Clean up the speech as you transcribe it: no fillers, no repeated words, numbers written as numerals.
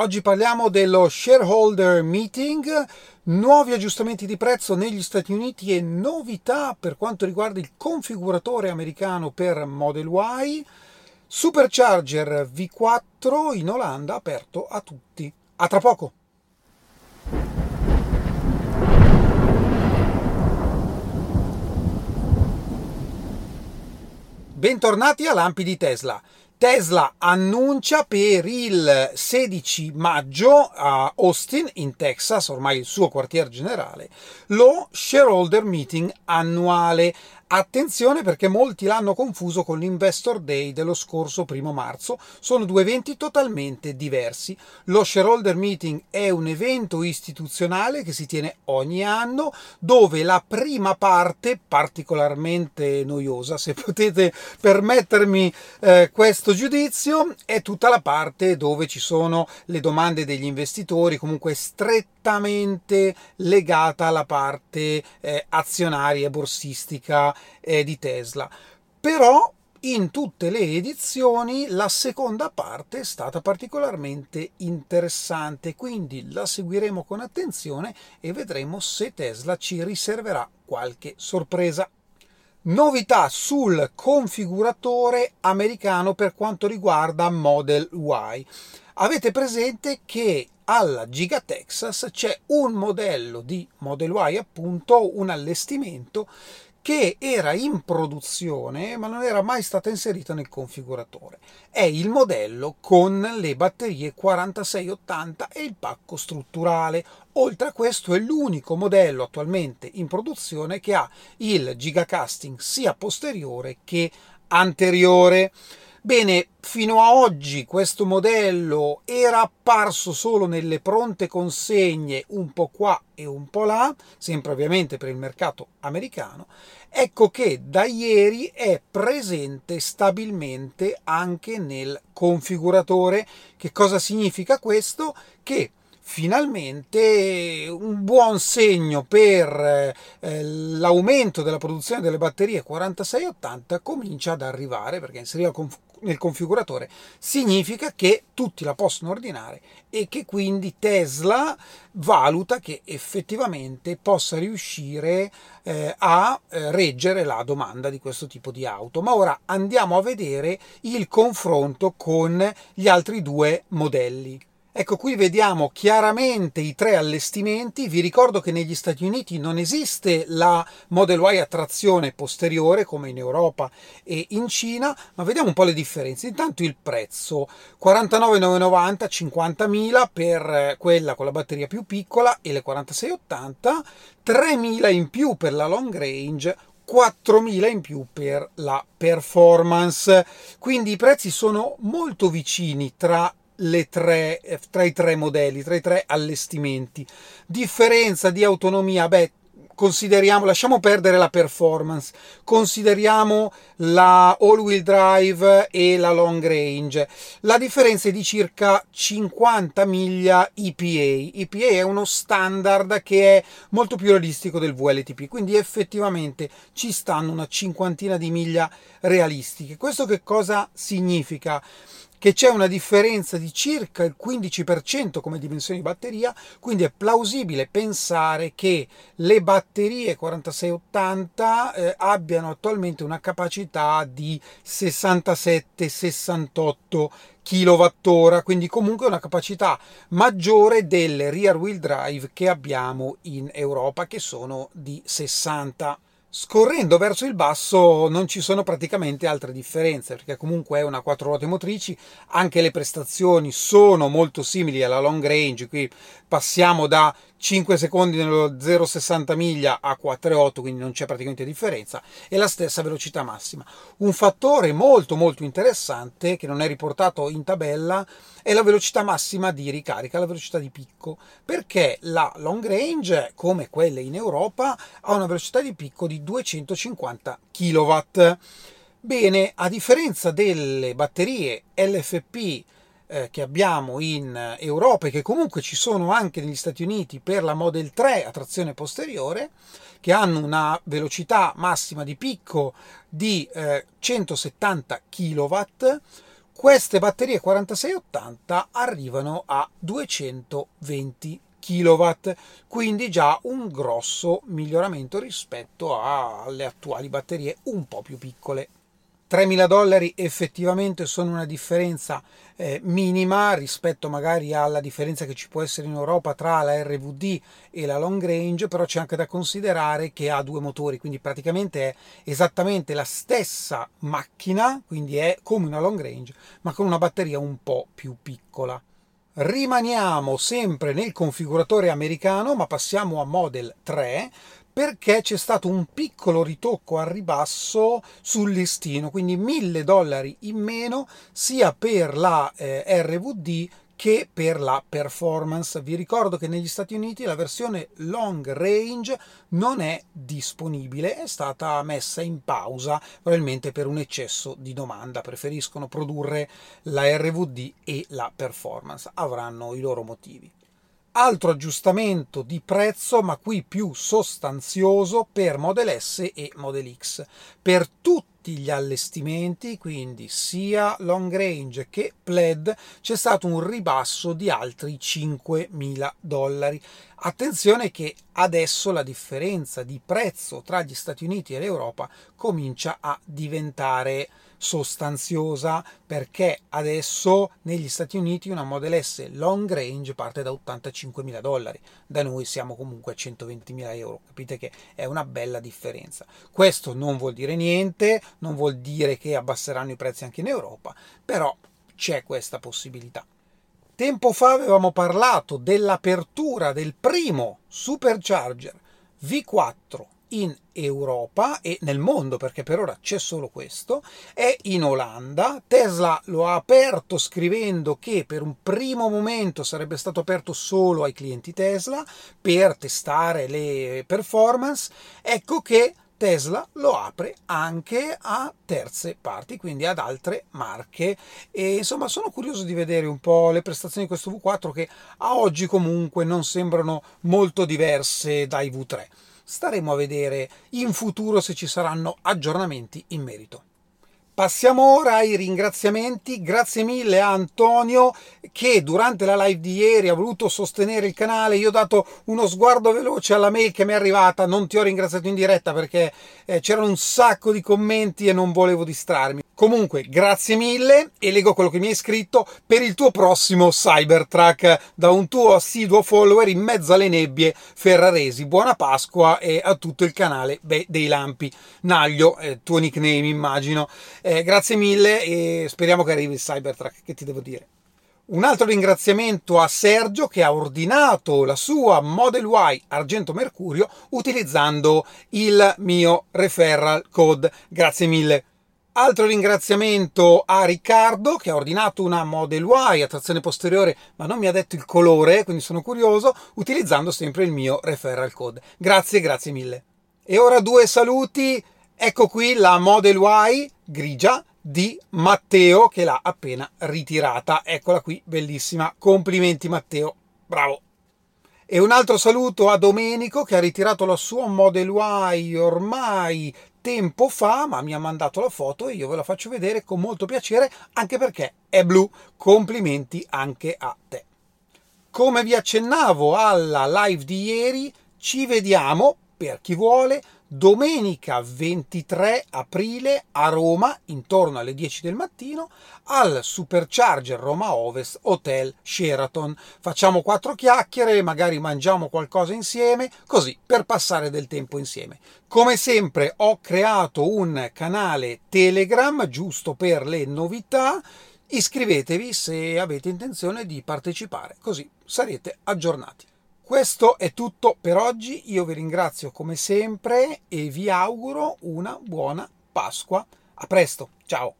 Oggi parliamo dello shareholder meeting, nuovi aggiustamenti di prezzo negli Stati Uniti e novità per quanto riguarda il configuratore americano per Model Y. Supercharger V4 in Olanda aperto a tutti. A tra poco! Bentornati a Lampi di Tesla. Tesla annuncia per il 16 maggio a Austin, in Texas, ormai il suo quartier generale, lo shareholder meeting annuale. Attenzione perché molti l'hanno confuso con l'Investor Day dello scorso 1° marzo. Sono due eventi totalmente diversi. Lo shareholder meeting è un evento istituzionale che si tiene ogni anno, dove la prima parte, particolarmente noiosa, se potete permettermi questo giudizio, è tutta la parte dove ci sono le domande degli investitori, comunque strettamente legata alla parte azionaria, borsistica di Tesla. Però in tutte le edizioni la seconda parte è stata particolarmente interessante, quindi la seguiremo con attenzione e vedremo se Tesla ci riserverà qualche sorpresa. Novità sul configuratore americano per quanto riguarda Model Y. Avete presente che alla Giga Texas c'è un modello di Model Y, appunto un allestimento, che era in produzione ma non era mai stata inserita nel configuratore. È il modello con le batterie 4680 e il pacco strutturale. Oltre a questo è l'unico modello attualmente in produzione che ha il Giga Casting sia posteriore che anteriore. Bene, fino a oggi questo modello era apparso solo nelle pronte consegne un po' qua e un po' là, sempre ovviamente per il mercato americano. Ecco che da ieri è presente stabilmente anche nel configuratore. Che cosa significa questo? Che finalmente un buon segno per l'aumento della produzione delle batterie 4680 comincia ad arrivare, perché inserire nel configuratore significa che tutti la possono ordinare e che quindi Tesla valuta che effettivamente possa riuscire a reggere la domanda di questo tipo di auto. Ma ora andiamo a vedere il confronto con gli altri due modelli. Ecco, qui vediamo chiaramente i tre allestimenti. Vi ricordo che negli Stati Uniti non esiste la Model Y a trazione posteriore come in Europa e in Cina, ma vediamo un po' le differenze. Intanto il prezzo: 49.990, 50.000 per quella con la batteria più piccola e le 4680, 3.000 in più per la long range, 4.000 in più per la performance. Quindi i prezzi sono molto vicini tra i tre modelli, tra i tre allestimenti. Differenza di autonomia, beh, consideriamo, lasciamo perdere la performance, consideriamo la all-wheel drive e la long range. La differenza è di circa 50 miglia EPA. EPA è uno standard che è molto più realistico del WLTP, quindi effettivamente ci stanno una cinquantina di miglia realistiche. Questo che cosa significa? Che c'è una differenza di circa il 15% come dimensione di batteria, quindi è plausibile pensare che le batterie 4680 abbiano attualmente una capacità di 67-68 kWh, quindi comunque una capacità maggiore del rear wheel drive che abbiamo in Europa, che sono di 60. Scorrendo verso il basso non ci sono praticamente altre differenze, perché comunque è una 4 ruote motrici, anche le prestazioni sono molto simili alla long range. Qui passiamo da 5 secondi nello 0,60 miglia a 4,8, quindi non c'è praticamente differenza, e la stessa velocità massima. Un fattore molto interessante che non è riportato in tabella è la velocità massima di ricarica, la velocità di picco, perché la long range, come quelle in Europa, ha una velocità di picco di 250 kW. Bene, a differenza delle batterie LFP che abbiamo in Europa e che comunque ci sono anche negli Stati Uniti per la Model 3 a trazione posteriore, che hanno una velocità massima di picco di 170 kW, Queste batterie 4680 arrivano a 220 kW, quindi già un grosso miglioramento rispetto alle attuali batterie un po' più piccole. $3.000 effettivamente sono una differenza minima rispetto magari alla differenza che ci può essere in Europa tra la RVD e la long range, però c'è anche da considerare che ha due motori, quindi praticamente è esattamente la stessa macchina, quindi è come una long range ma con una batteria un po' più piccola. Rimaniamo sempre nel configuratore americano, ma passiamo a Model 3 perché c'è stato un piccolo ritocco al ribasso sul listino, quindi $1.000 in meno sia per la RVD che per la performance. Vi ricordo che negli Stati Uniti la versione long range non è disponibile, è stata messa in pausa probabilmente per un eccesso di domanda, preferiscono produrre la RVD e la performance, avranno i loro motivi. Altro aggiustamento di prezzo, ma qui più sostanzioso, per Model S e Model X. Per tutti gli allestimenti, quindi sia long range che plaid, c'è stato un ribasso di altri $5.000. Attenzione che adesso la differenza di prezzo tra gli Stati Uniti e l'Europa comincia a diventare sostanziosa, perché adesso negli Stati Uniti una Model S long range parte da $85.000, da noi siamo comunque a €120.000, capite che è una bella differenza. Questo non vuol dire niente, non vuol dire che abbasseranno i prezzi anche in Europa, però c'è questa possibilità. Tempo fa avevamo parlato dell'apertura del primo Supercharger V4 in Europa e nel mondo, perché per ora c'è solo questo, è in Olanda. Tesla lo ha aperto scrivendo che per un primo momento sarebbe stato aperto solo ai clienti Tesla per testare le performance. Ecco che Tesla lo apre anche a terze parti, quindi ad altre marche, e insomma sono curioso di vedere un po' le prestazioni di questo V4, che a oggi comunque non sembrano molto diverse dai V3. Staremo a vedere in futuro se ci saranno aggiornamenti in merito. Passiamo ora ai ringraziamenti. Grazie mille a Antonio che durante la live di ieri ha voluto sostenere il canale. Io ho dato uno sguardo veloce alla mail che mi è arrivata, non ti ho ringraziato in diretta perché c'erano un sacco di commenti e non volevo distrarmi. Comunque grazie mille, e leggo quello che mi hai scritto: per il tuo prossimo Cybertruck, da un tuo assiduo follower in mezzo alle nebbie ferraresi. Buona Pasqua e a tutto il canale dei Lampi. Naglio, tuo nickname immagino. Grazie mille e speriamo che arrivi il Cybertruck, che ti devo dire. Un altro ringraziamento a Sergio che ha ordinato la sua Model Y Argento Mercurio utilizzando il mio referral code. Grazie mille. Altro ringraziamento a Riccardo che ha ordinato una Model Y a trazione posteriore, ma non mi ha detto il colore, quindi sono curioso, utilizzando sempre il mio referral code. Grazie, grazie mille. E ora due saluti. Ecco qui la Model Y grigia di Matteo che l'ha appena ritirata. Eccola qui, bellissima. Complimenti Matteo, bravo. E un altro saluto a Domenico che ha ritirato la sua Model Y ormai tempo fa, ma mi ha mandato la foto e io ve la faccio vedere con molto piacere, anche perché è blu. Complimenti anche a te. Come vi accennavo alla live di ieri, ci vediamo, per chi vuole, domenica 23 aprile a Roma intorno alle 10 del mattino al Supercharger Roma Ovest Hotel Sheraton. Facciamo 4 chiacchiere, magari mangiamo qualcosa insieme, così per passare del tempo insieme. Come sempre ho creato un canale Telegram giusto per le novità, iscrivetevi se avete intenzione di partecipare, così sarete aggiornati. Questo è tutto per oggi, io vi ringrazio come sempre e vi auguro una buona Pasqua. A presto, ciao!